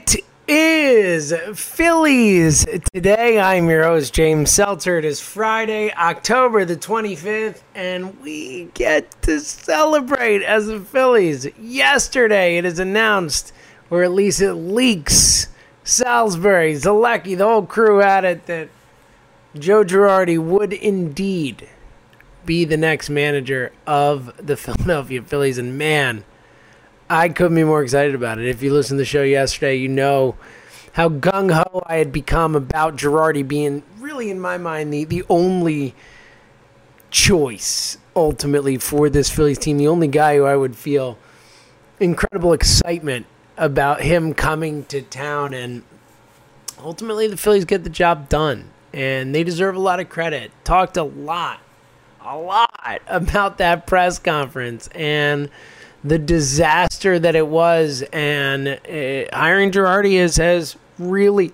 It is Phillies Today. I'm your host, James Seltzer. It is Friday, October the 25th, and we get to celebrate as the Phillies. Yesterday, it is announced, or at least it leaks, Salisbury, Zalecki, the whole crew at it, that Joe Girardi would indeed be the next manager of the Philadelphia Phillies, and man, I couldn't be more excited about it. If you listened to the show yesterday, you know how gung-ho I had become about Girardi being really, in my mind, the only choice, ultimately, for this Phillies team. The only guy who I would feel incredible excitement about him coming to town. And ultimately, the Phillies get the job done. And they deserve a lot of credit. Talked a lot about that press conference. And the disaster that it was, and hiring Girardi has really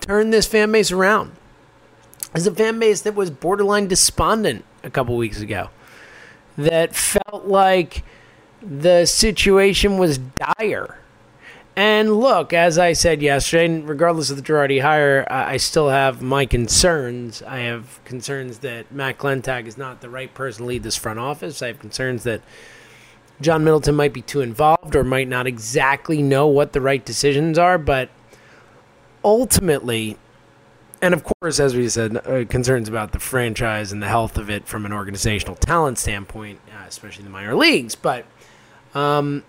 turned this fan base around. It's a fan base that was borderline despondent a couple weeks ago, that felt like the situation was dire. And look, as I said yesterday, and regardless of the Girardi hire, I still have my concerns. I have concerns that Matt Klentak is not the right person to lead this front office. I have concerns that John Middleton might be too involved or might not exactly know what the right decisions are, but ultimately, and of course, as we said, concerns about the franchise and the health of it from an organizational talent standpoint, especially in the minor leagues, but signing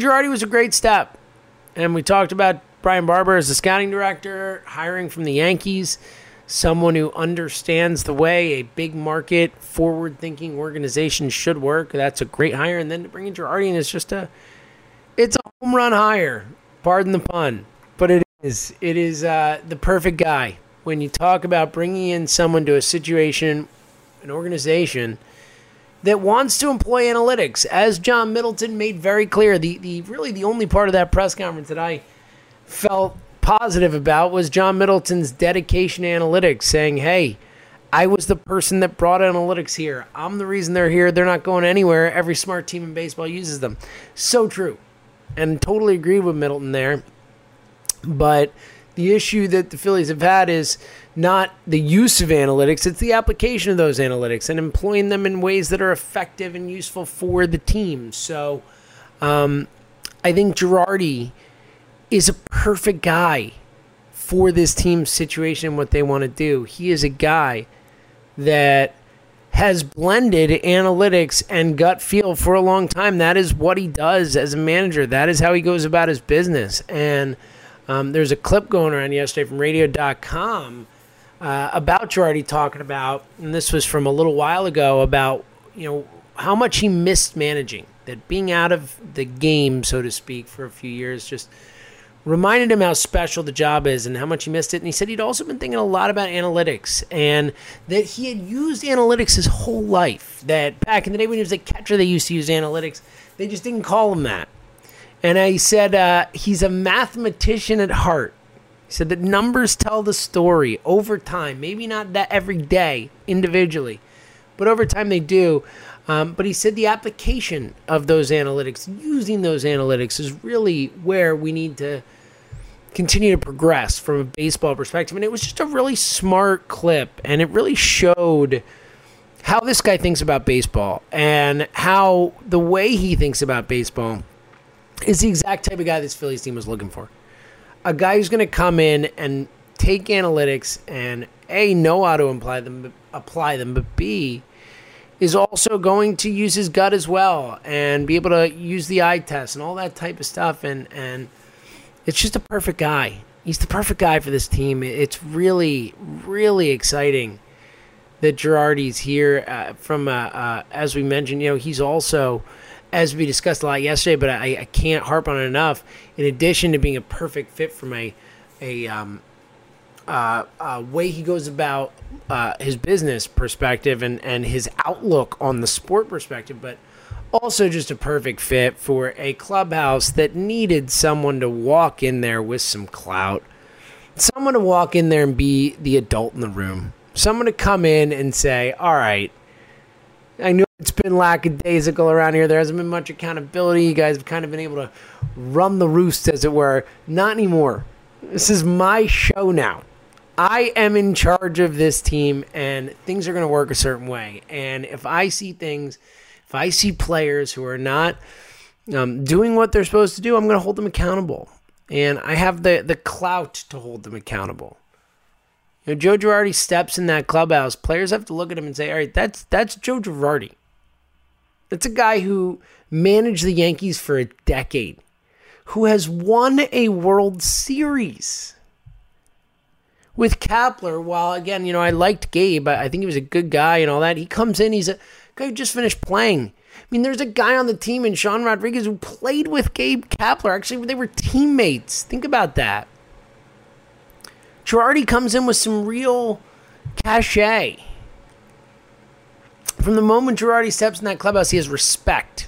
Girardi was a great step, and we talked about Brian Barber as the scouting director, hiring from the Yankees, someone who understands the way a big market, forward-thinking organization should work. That's a great hire. And then to bring in Girardi in is just it's a home run hire. Pardon the pun, but it is the perfect guy. When you talk about bringing in someone to a situation, an organization that wants to employ analytics, as John Middleton made very clear, the only part of that press conference that I felt positive about was John Middleton's dedication to analytics, saying, hey, I was the person that brought analytics here. I'm the reason they're here. They're not going anywhere. Every smart team in baseball uses them. So true. And totally agreed with Middleton there. But the issue that the Phillies have had is not the use of analytics. It's the application of those analytics and employing them in ways that are effective and useful for the team. So I think Girardi is a perfect guy for this team's situation and what they want to do. He is a guy that has blended analytics and gut feel for a long time. That is what he does as a manager. That is how he goes about his business. And there's a clip going around yesterday from radio.com about Girardi talking about, and this was from a little while ago, about how much he missed managing, that being out of the game, so to speak, for a few years just reminded him how special the job is and how much he missed it. And he said he'd also been thinking a lot about analytics and that he had used analytics his whole life, that back in the day when he was a catcher, they used to use analytics. They just didn't call him that. And he said he's a mathematician at heart. He said that numbers tell the story over time, maybe not that every day individually, but over time they do. But he said the application of those analytics, using those analytics, is really where we need to continue to progress from a baseball perspective. And it was just a really smart clip, and it really showed how this guy thinks about baseball and how the way he thinks about baseball is the exact type of guy this Phillies team was looking for. A guy who's going to come in and take analytics and, A, know how to apply them, but, B, is also going to use his gut as well and be able to use the eye test and all that type of stuff. And it's just a perfect guy. He's the perfect guy for this team. It's really, really exciting that Girardi's here as we mentioned, he's also, as we discussed a lot yesterday, but I can't harp on it enough, in addition to being a perfect fit from a way he goes about his business perspective and his outlook on the sport perspective, but also just a perfect fit for a clubhouse that needed someone to walk in there with some clout, someone to walk in there and be the adult in the room, someone to come in and say, all right, I know it's been lackadaisical around here. There hasn't been much accountability. You guys have kind of been able to run the roost, as it were. Not anymore. This is my show now. I am in charge of this team, and things are going to work a certain way. And if I see things, if I see players who are not doing what they're supposed to do, I'm going to hold them accountable. And I have the clout to hold them accountable. You know, Joe Girardi steps in that clubhouse. Players have to look at him and say, all right, that's Joe Girardi. That's a guy who managed the Yankees for a decade, who has won a World Series. With Kapler, while, again, you know, I liked Gabe. I think he was a good guy and all that. He comes in. He's a guy who just finished playing. I mean, there's a guy on the team in Sean Rodriguez who played with Gabe Kapler. Actually, they were teammates. Think about that. Girardi comes in with some real cachet. From the moment Girardi steps in that clubhouse, he has respect.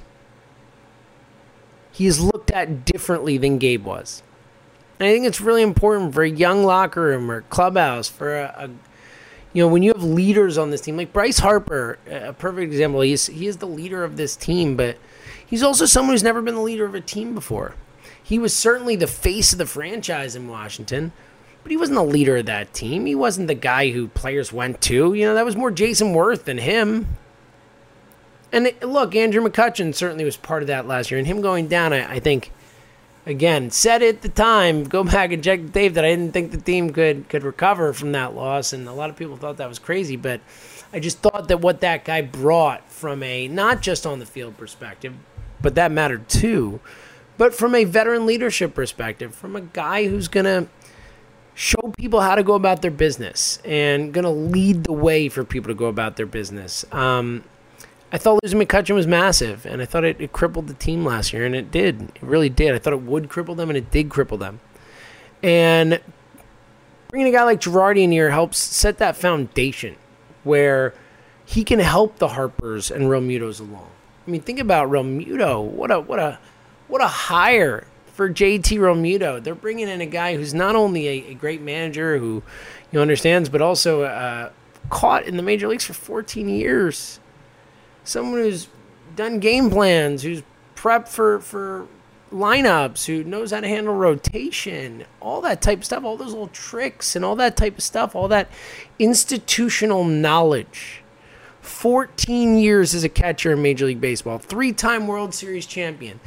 He is looked at differently than Gabe was. And I think it's really important for a young locker room or clubhouse, for a you know, when you have leaders on this team, like Bryce Harper, a perfect example. He is the leader of this team, but he's also someone who's never been the leader of a team before. He was certainly the face of the franchise in Washington, but he wasn't the leader of that team. He wasn't the guy who players went to. You know, that was more Jason Werth than him. And look, Andrew McCutchen certainly was part of that last year. And him going down, I think, again, said it at the time, go back and check Dave, that I didn't think the team could recover from that loss. And a lot of people thought that was crazy. But I just thought that what that guy brought from a, not just on the field perspective, but that mattered too, but from a veteran leadership perspective, from a guy who's going to show people how to go about their business and going to lead the way for people to go about their business. I thought losing McCutchen was massive, and I thought it crippled the team last year, and it did. It really did. I thought it would cripple them, and it did cripple them. And bringing a guy like Girardi in here helps set that foundation where he can help the Harpers and Realmutos along. I mean, think about Realmuto. What a hire for J.T. Realmuto. They're bringing in a guy who's not only a great manager who, you know, understands, but also caught in the major leagues for 14 years. Someone who's done game plans, who's prepped for lineups, who knows how to handle rotation, all that type of stuff, all those little tricks and all that type of stuff, all that institutional knowledge. 14 years as a catcher in Major League Baseball, 3-time World Series champion,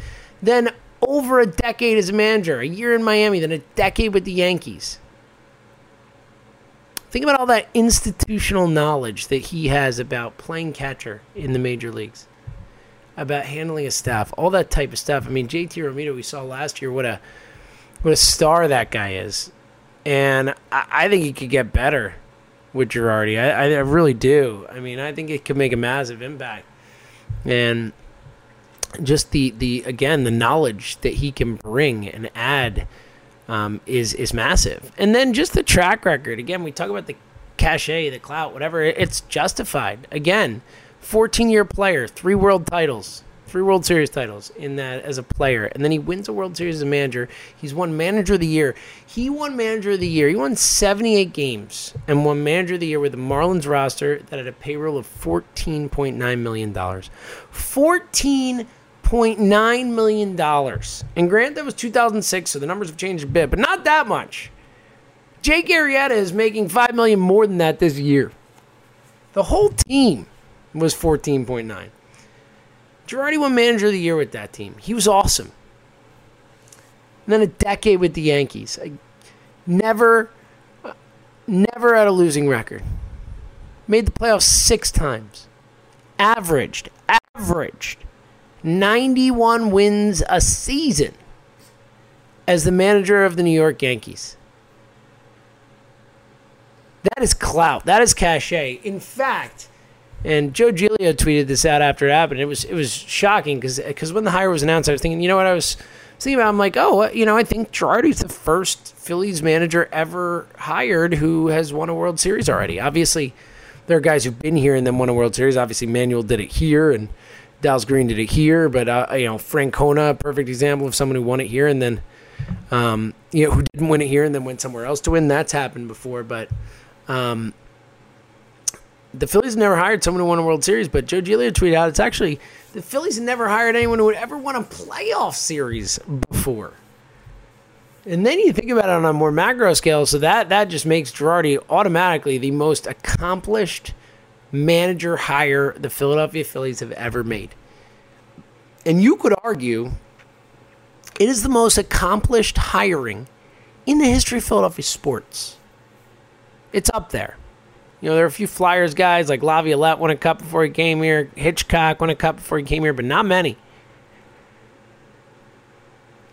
then over a decade as a manager, a year in Miami, then a decade with the Yankees. Think about all that institutional knowledge that he has about playing catcher in the major leagues, about handling his staff, all that type of stuff. I mean, J.T. Realmuto, we saw last year what a star that guy is. And I think he could get better with Girardi. I really do. I mean, I think it could make a massive impact. And just the knowledge that he can bring and add is massive. And then just the track record. Again, we talk about the cachet, the clout, whatever. It's justified. Again, 14-year player, 3 World Series titles in that as a player. And then he wins a World Series as a manager. He's won Manager of the Year. He won Manager of the Year. He won 78 games and won Manager of the Year with the Marlins roster that had a payroll of $14.9 million. $14.9 million. And grant that was 2006, so the numbers have changed a bit, but not that much. Jake Arrieta is making $5 million more than that this year. The whole team was 14.9. Girardi won Manager of the Year with that team. He was awesome. And then a decade with the Yankees. Never had a losing record. Made the playoffs 6 times. Averaged 91 wins a season as the manager of the New York Yankees. That is clout. That is cachet. In fact, and Joe Giglio tweeted this out after it happened. It was shocking because when the hire was announced, I was thinking, you know what I was thinking about? I'm like, oh, you know, I think Girardi's the first Phillies manager ever hired who has won a World Series already. Obviously, there are guys who've been here and then won a World Series. Obviously, Manuel did it here and Dallas Green did it here, but you know, Francona, perfect example of someone who won it here and then, you know, who didn't win it here and then went somewhere else to win. That's happened before, but the Phillies never hired someone who won a World Series, but Joe Giglio tweeted out, it's actually the Phillies never hired anyone who would ever won a playoff series before. And then you think about it on a more macro scale, so that just makes Girardi automatically the most accomplished manager hire the Philadelphia Phillies have ever made. And you could argue it is the most accomplished hiring in the history of Philadelphia sports. It's up there. You know, there are a few Flyers guys like Laviolette won a cup before he came here. Hitchcock won a cup before he came here, but not many.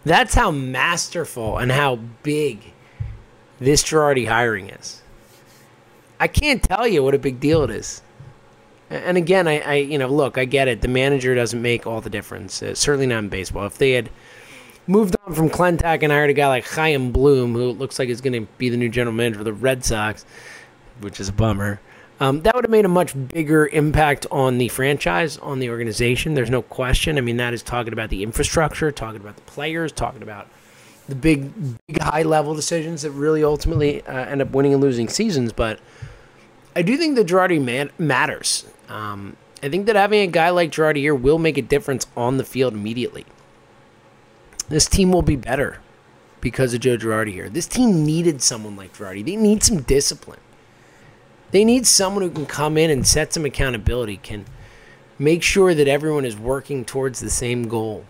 That's how masterful and how big this Girardi hiring is. I can't tell you what a big deal it is. And again, I you know, look, I get it. The manager doesn't make all the difference, certainly not in baseball. If they had moved on from Klentak and hired a guy like Chaim Bloom, who looks like is going to be the new general manager of the Red Sox, which is a bummer, that would have made a much bigger impact on the franchise, on the organization. There's no question. I mean, that is talking about the infrastructure, talking about the players, talking about the big high-level decisions that really ultimately end up winning and losing seasons. But I do think that Girardi matters. I think that having a guy like Girardi here will make a difference on the field immediately. This team will be better because of Joe Girardi here. This team needed someone like Girardi. They need some discipline. They need someone who can come in and set some accountability, can make sure that everyone is working towards the same goal.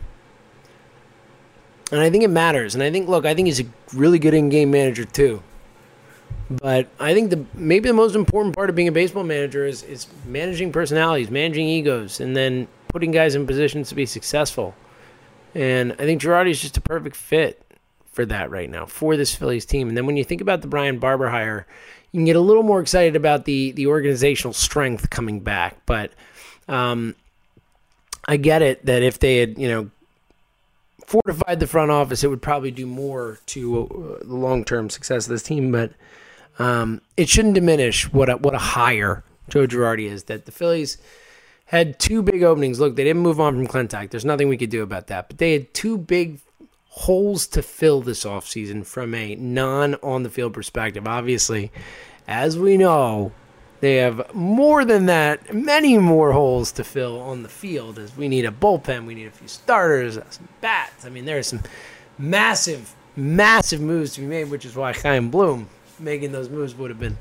And I think it matters. And I think, look, I think he's a really good in-game manager too. But I think the most important part of being a baseball manager is managing personalities, managing egos, and then putting guys in positions to be successful. And I think Girardi is just a perfect fit for that right now, for this Phillies team. And then when you think about the Brian Barber hire, you can get a little more excited about the organizational strength coming back. But I get it that if they had, you know, fortified the front office, it would probably do more to the long-term success of this team. But it shouldn't diminish what a hire Joe Girardi is, that the Phillies had two big openings. Look, they didn't move on from Klentak. There's nothing we could do about that. But they had two big holes to fill this offseason from a non-on-the-field perspective. Obviously, as we know, they have more than that, many more holes to fill on the field. As we need a bullpen, we need a few starters, some bats. I mean, there are some massive, massive moves to be made, which is why Chaim Bloom making those moves would have been,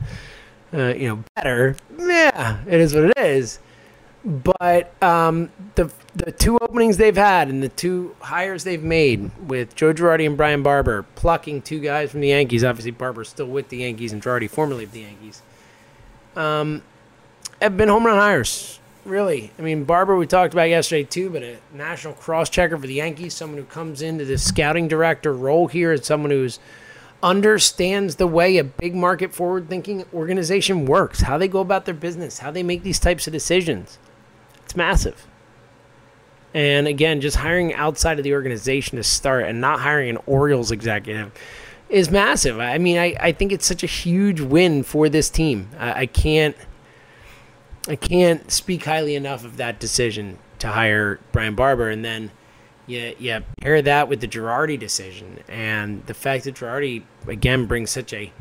better. Yeah, it is what it is. But the two openings they've had and the two hires they've made with Joe Girardi and Brian Barber, plucking two guys from the Yankees. Obviously, Barber's still with the Yankees and Girardi formerly of the Yankees. Have been home run hires, really. I mean, Barber we talked about yesterday too, but a national cross-checker for the Yankees, someone who comes into this scouting director role here as someone who's understands the way a big market forward-thinking organization works, how they go about their business, how they make these types of decisions. It's massive. And again, just hiring outside of the organization to start and not hiring an Orioles executive is massive. I mean, I think it's such a huge win for this team. I can't speak highly enough of that decision to hire Brian Barber. And then you pair that with the Girardi decision and the fact that Girardi, again, brings such a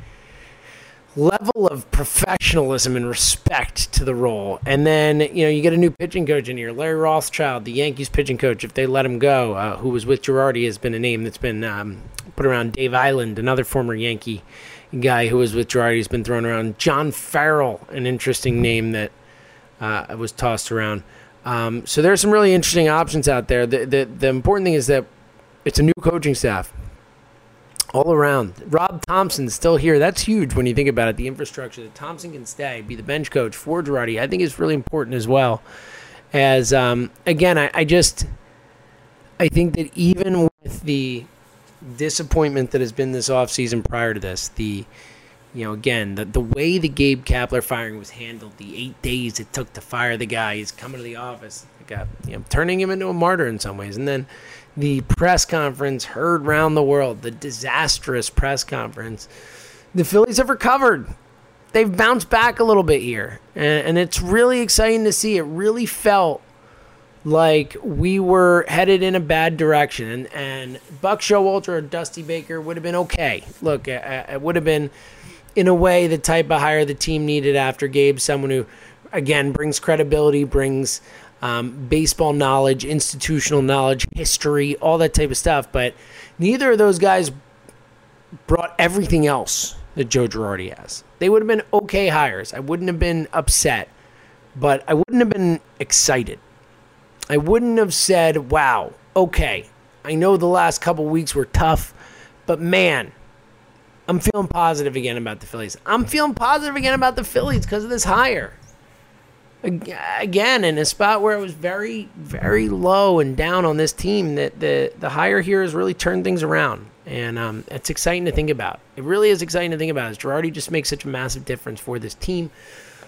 level of professionalism and respect to the role. And then, you know, you get a new pitching coach in here. Larry Rothschild, the Yankees pitching coach, if they let him go, who was with Girardi, has been a name that's been put around. Dave Eiland, another former Yankee guy who was with Girardi, has been thrown around. John Farrell, an interesting name that was tossed around. So there are some really interesting options out there. The important thing is that it's a new coaching staff all around. Rob Thompson's still here. That's huge when you think about it, the infrastructure that Thompson can stay, be the bench coach for Girardi. I think is really important as well. As again, I think that even with the disappointment that has been this offseason prior to this, the way the Gabe Kapler firing was handled, the 8 days it took to fire the guy, he's coming to the office, turning him into a martyr in some ways. And then the press conference heard round the world, the disastrous press conference. The Phillies have recovered. They've bounced back a little bit here. And it's really exciting to see. It really felt like we were headed in a bad direction. And Buck Showalter or Dusty Baker would have been okay. Look, it would have been, in a way, the type of hire the team needed after Gabe, someone who again, brings credibility, brings baseball knowledge, institutional knowledge, history, all that type of stuff. But neither of those guys brought everything else that Joe Girardi has. They would have been okay hires. I wouldn't have been upset, but I wouldn't have been excited. I wouldn't have said, wow, okay, I know the last couple weeks were tough, but man, I'm feeling positive again about the Phillies. I'm feeling positive again about the Phillies because of this hire. Again, in a spot where it was very, very low and down on this team, that the hire here has really turned things around. And it's exciting to think about. It really is exciting to think about. Girardi just makes such a massive difference for this team,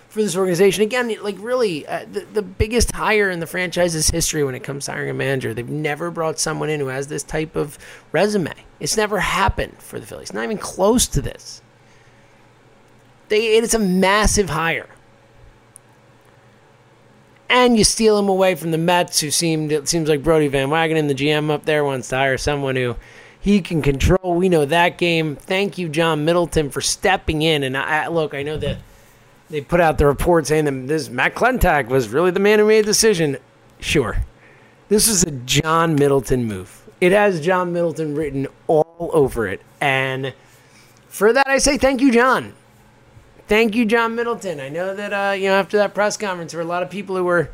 for this organization. Again, like really, the biggest hire in the franchise's history when it comes to hiring a manager. They've never brought someone in who has this type of resume. It's never happened for the Phillies. Not even close to this. It is a massive hire. And you steal him away from the Mets, who it seems like Brody Van Wagenen, the GM up there, wants to hire someone who he can control. We know that game. Thank you, John Middleton, for stepping in. And I know that they put out the report saying that this Matt Klentak was really the man who made the decision. Sure. This is a John Middleton move. It has John Middleton written all over it. And for that, I say thank you, John. Thank you, John Middleton. I know that after that press conference, there were a lot of people who were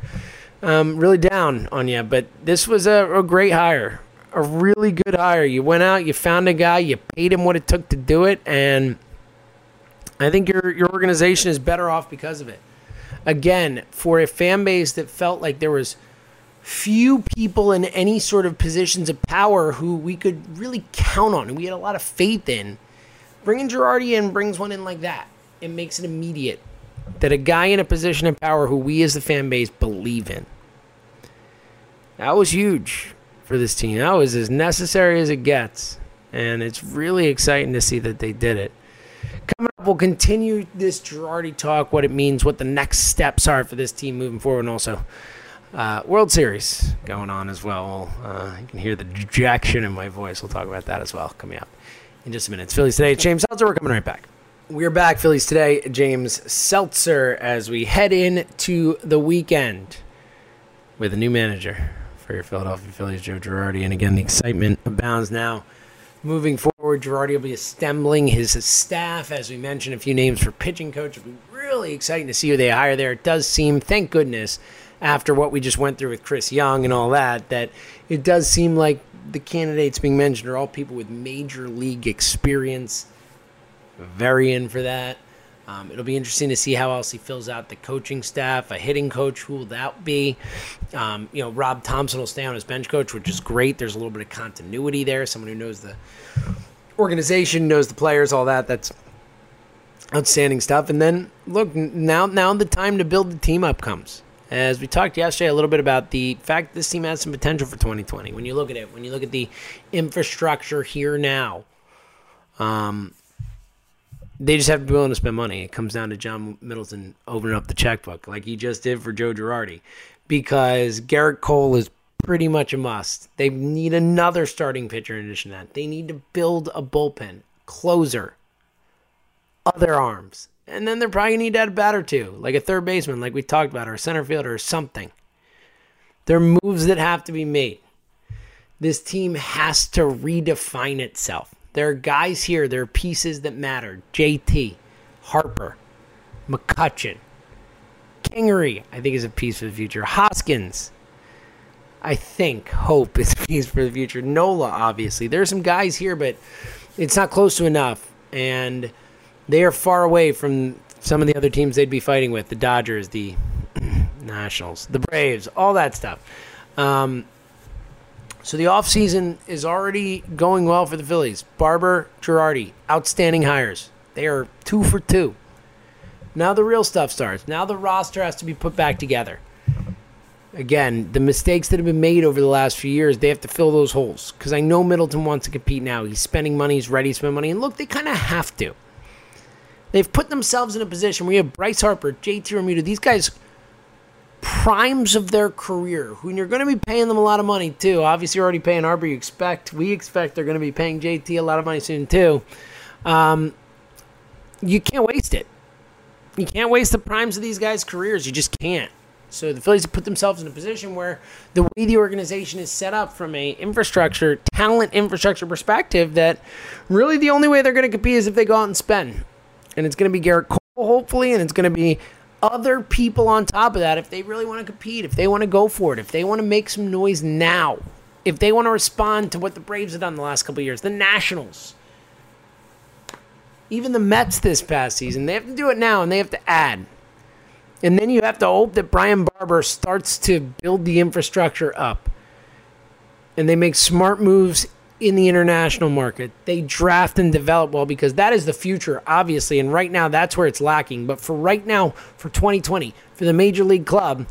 really down on you. But this was a great hire. A really good hire. You went out, you found a guy, you paid him what it took to do it, and I think your organization is better off because of it. Again, for a fan base that felt like there was few people in any sort of positions of power who we could really count on, we had a lot of faith in, bringing Girardi in brings one in like that. It makes it immediate that a guy in a position of power who we as the fan base believe in. That was huge. For this team, that was as necessary as it gets, and it's really exciting to see that they did it. Coming up, we'll continue this Girardi talk, what it means, what the next steps are for this team moving forward, and also World Series going on as well. You can hear the dejection in my voice. We'll talk about that as well coming up in just a minute. It's Phillies Today. James Seltzer. We're coming right back. We're back, Phillies Today. James Seltzer, as we head into the weekend with a new manager for your Philadelphia Phillies, Joe Girardi. And again, the excitement abounds now. Moving forward, Girardi will be assembling his staff. As we mentioned, a few names for pitching coach. It'll be really exciting to see who they hire there. It does seem, thank goodness, after what we just went through with Chris Young and all that it does seem like the candidates being mentioned are all people with major league experience. Very in for that. It'll be interesting to see how else he fills out the coaching staff. A hitting coach, who will that be? Rob Thompson will stay on as bench coach, which is great. There's a little bit of continuity there. Someone who knows the organization, knows the players, all that. That's outstanding stuff. And then, look, now the time to build the team up comes. As we talked yesterday a little bit about the fact this team has some potential for 2020. When you look at it, when you look at the infrastructure here now, they just have to be willing to spend money. It comes down to John Middleton opening up the checkbook like he just did for Joe Girardi, because Garrett Cole is pretty much a must. They need another starting pitcher in addition to that. They need to build a bullpen, closer, other arms. And then they're probably going to need to add a bat or two, like a third baseman, like we talked about, or a center fielder or something. There are moves that have to be made. This team has to redefine itself. There are guys here. There are pieces that matter. J.T., Harper, McCutchen, Kingery, I think, is a piece for the future. Hoskins, I think, hope is a piece for the future. Nola, obviously. There are some guys here, but it's not close to enough. And they are far away from some of the other teams they'd be fighting with. The Dodgers, the Nationals, the Braves, all that stuff. So the offseason is already going well for the Phillies. Barber, Girardi, outstanding hires. They are 2 for 2. Now the real stuff starts. Now the roster has to be put back together. Again, the mistakes that have been made over the last few years, they have to fill those holes. Because I know Middleton wants to compete now. He's spending money. He's ready to spend money. And look, they kind of have to. They've put themselves in a position where you have Bryce Harper, J.T. Realmuto, these guys, primes of their career, when you're going to be paying them a lot of money too. Obviously, you're already paying Arbor. We expect they're going to be paying JT a lot of money soon too. You can't waste it. You can't waste the primes of these guys' careers. You just can't. So the Phillies have put themselves in a position where the way the organization is set up from a infrastructure, talent infrastructure perspective, that really the only way they're going to compete is if they go out and spend. And it's going to be Garrett Cole, hopefully, and it's going to be other people on top of that if they really want to compete, if they want to go for it, if they want to make some noise now, if they want to respond to what the Braves have done the last couple of years, the Nationals, even the Mets this past season. They have to do it now, and they have to add. And then you have to hope that Brian Barber starts to build the infrastructure up and they make smart moves in the international market. They draft and develop well, because that is the future, obviously. And right now, that's where it's lacking. But for right now, for 2020, for the Major League Club,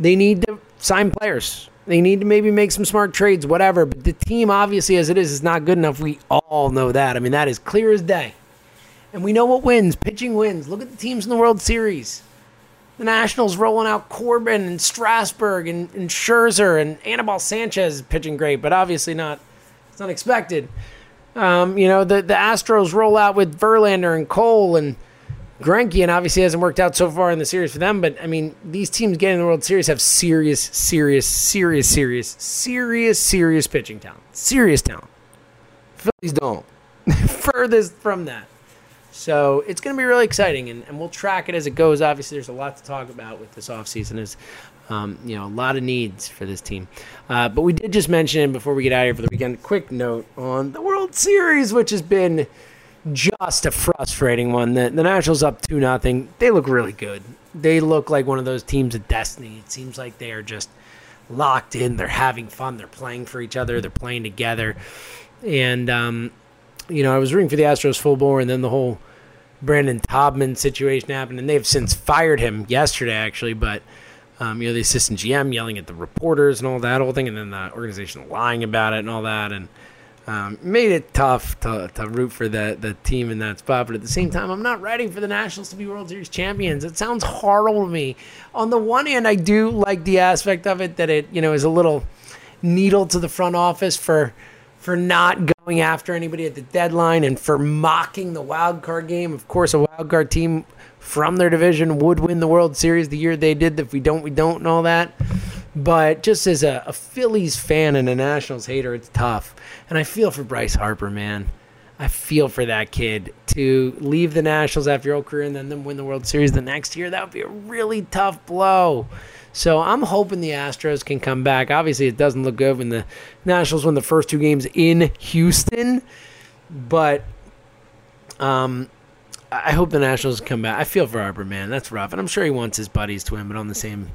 they need to sign players. They need to maybe make some smart trades, whatever. But the team, obviously, as it is not good enough. We all know that. I mean, that is clear as day. And we know what wins. Pitching wins. Look at the teams in the World Series. The Nationals rolling out Corbin and Strasburg and Scherzer, and Anibal Sanchez is pitching great, but obviously not. It's not expected. The Astros roll out with Verlander and Cole and Greinke, and obviously it hasn't worked out so far in the series for them. But, I mean, these teams getting the World Series have serious pitching talent. Serious talent. Phillies don't. Furthest from that. So it's going to be really exciting, and we'll track it as it goes. Obviously, there's a lot to talk about with this offseason. There's a lot of needs for this team. But we did just mention, before we get out of here for the weekend, quick note on the World Series, which has been just a frustrating one. The Nationals up 2-0. They look really good. They look like one of those teams of destiny. It seems like they are just locked in. They're having fun. They're playing for each other. They're playing together. And, I was rooting for the Astros full bore, and then the whole Brandon Taubman situation happened, and they have since fired him yesterday, actually. But, the assistant GM yelling at the reporters and all that whole thing, and then the organization lying about it and all that, and made it tough to root for the team in that spot. But at the same time, I'm not writing for the Nationals to be World Series champions. It sounds horrible to me. On the one hand, I do like the aspect of it that it, is a little needle to the front office for not going after anybody at the deadline and for mocking the wild card game. Of course, a wild card team from their division would win the World Series the year they did. If we don't, we don't, and all that. But just as a Phillies fan and a Nationals hater, it's tough. And I feel for Bryce Harper, man. I feel for that kid. To leave the Nationals after your whole career and then win the World Series the next year, that would be a really tough blow. So I'm hoping the Astros can come back. Obviously, it doesn't look good when the Nationals won the first two games in Houston. But I hope the Nationals come back. I feel for Arbor, man. That's rough. And I'm sure he wants his buddies to win, but on the same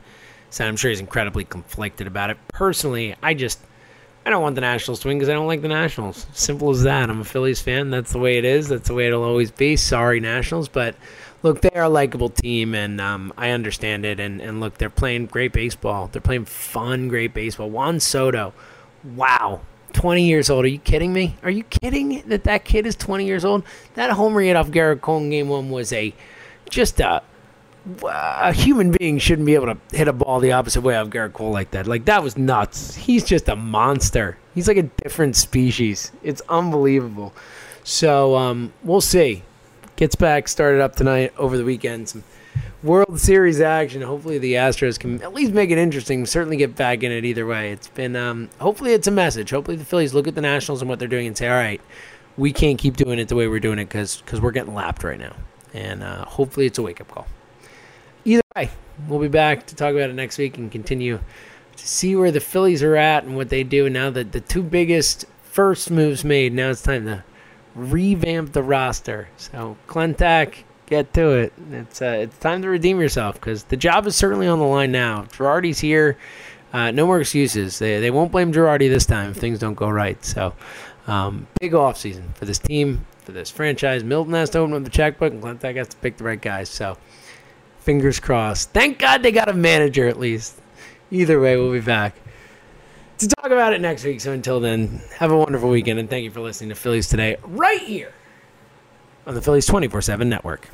side, I'm sure he's incredibly conflicted about it. Personally, I don't want the Nationals to win because I don't like the Nationals. Simple as that. I'm a Phillies fan. That's the way it is. That's the way it'll always be. Sorry, Nationals. But, look, they are a likable team, and I understand it. And, look, they're playing great baseball. They're playing fun, great baseball. Juan Soto, wow, 20 years old. Are you kidding me? Are you kidding that kid is 20 years old? That homer hit off Garrett Cole in Game 1 was a human being shouldn't be able to hit a ball the opposite way of Garrett Cole like that. Like, that was nuts. He's just a monster. He's like a different species. It's unbelievable. So we'll see. Gets back, started up tonight, over the weekend. Some World Series action. Hopefully the Astros can at least make it interesting. Certainly get back in it either way. It's been, hopefully it's a message. Hopefully the Phillies look at the Nationals and what they're doing and say, all right, we can't keep doing it the way we're doing it because we're getting lapped right now. And hopefully it's a wake-up call. Either way, we'll be back to talk about it next week and continue to see where the Phillies are at and what they do. Now that the two biggest first moves made, now it's time to revamp the roster. So Klentak, get to it. It's time to redeem yourself because the job is certainly on the line now. Girardi's here. No more excuses. They won't blame Girardi this time if things don't go right. So big offseason for this team, for this franchise. Milton has to open up the checkbook, and Klentak has to pick the right guys. So fingers crossed. Thank God they got a manager at least. Either way, we'll be back to talk about it next week. So until then, have a wonderful weekend, and thank you for listening to Phillies Today right here on the Phillies 24/7 Network.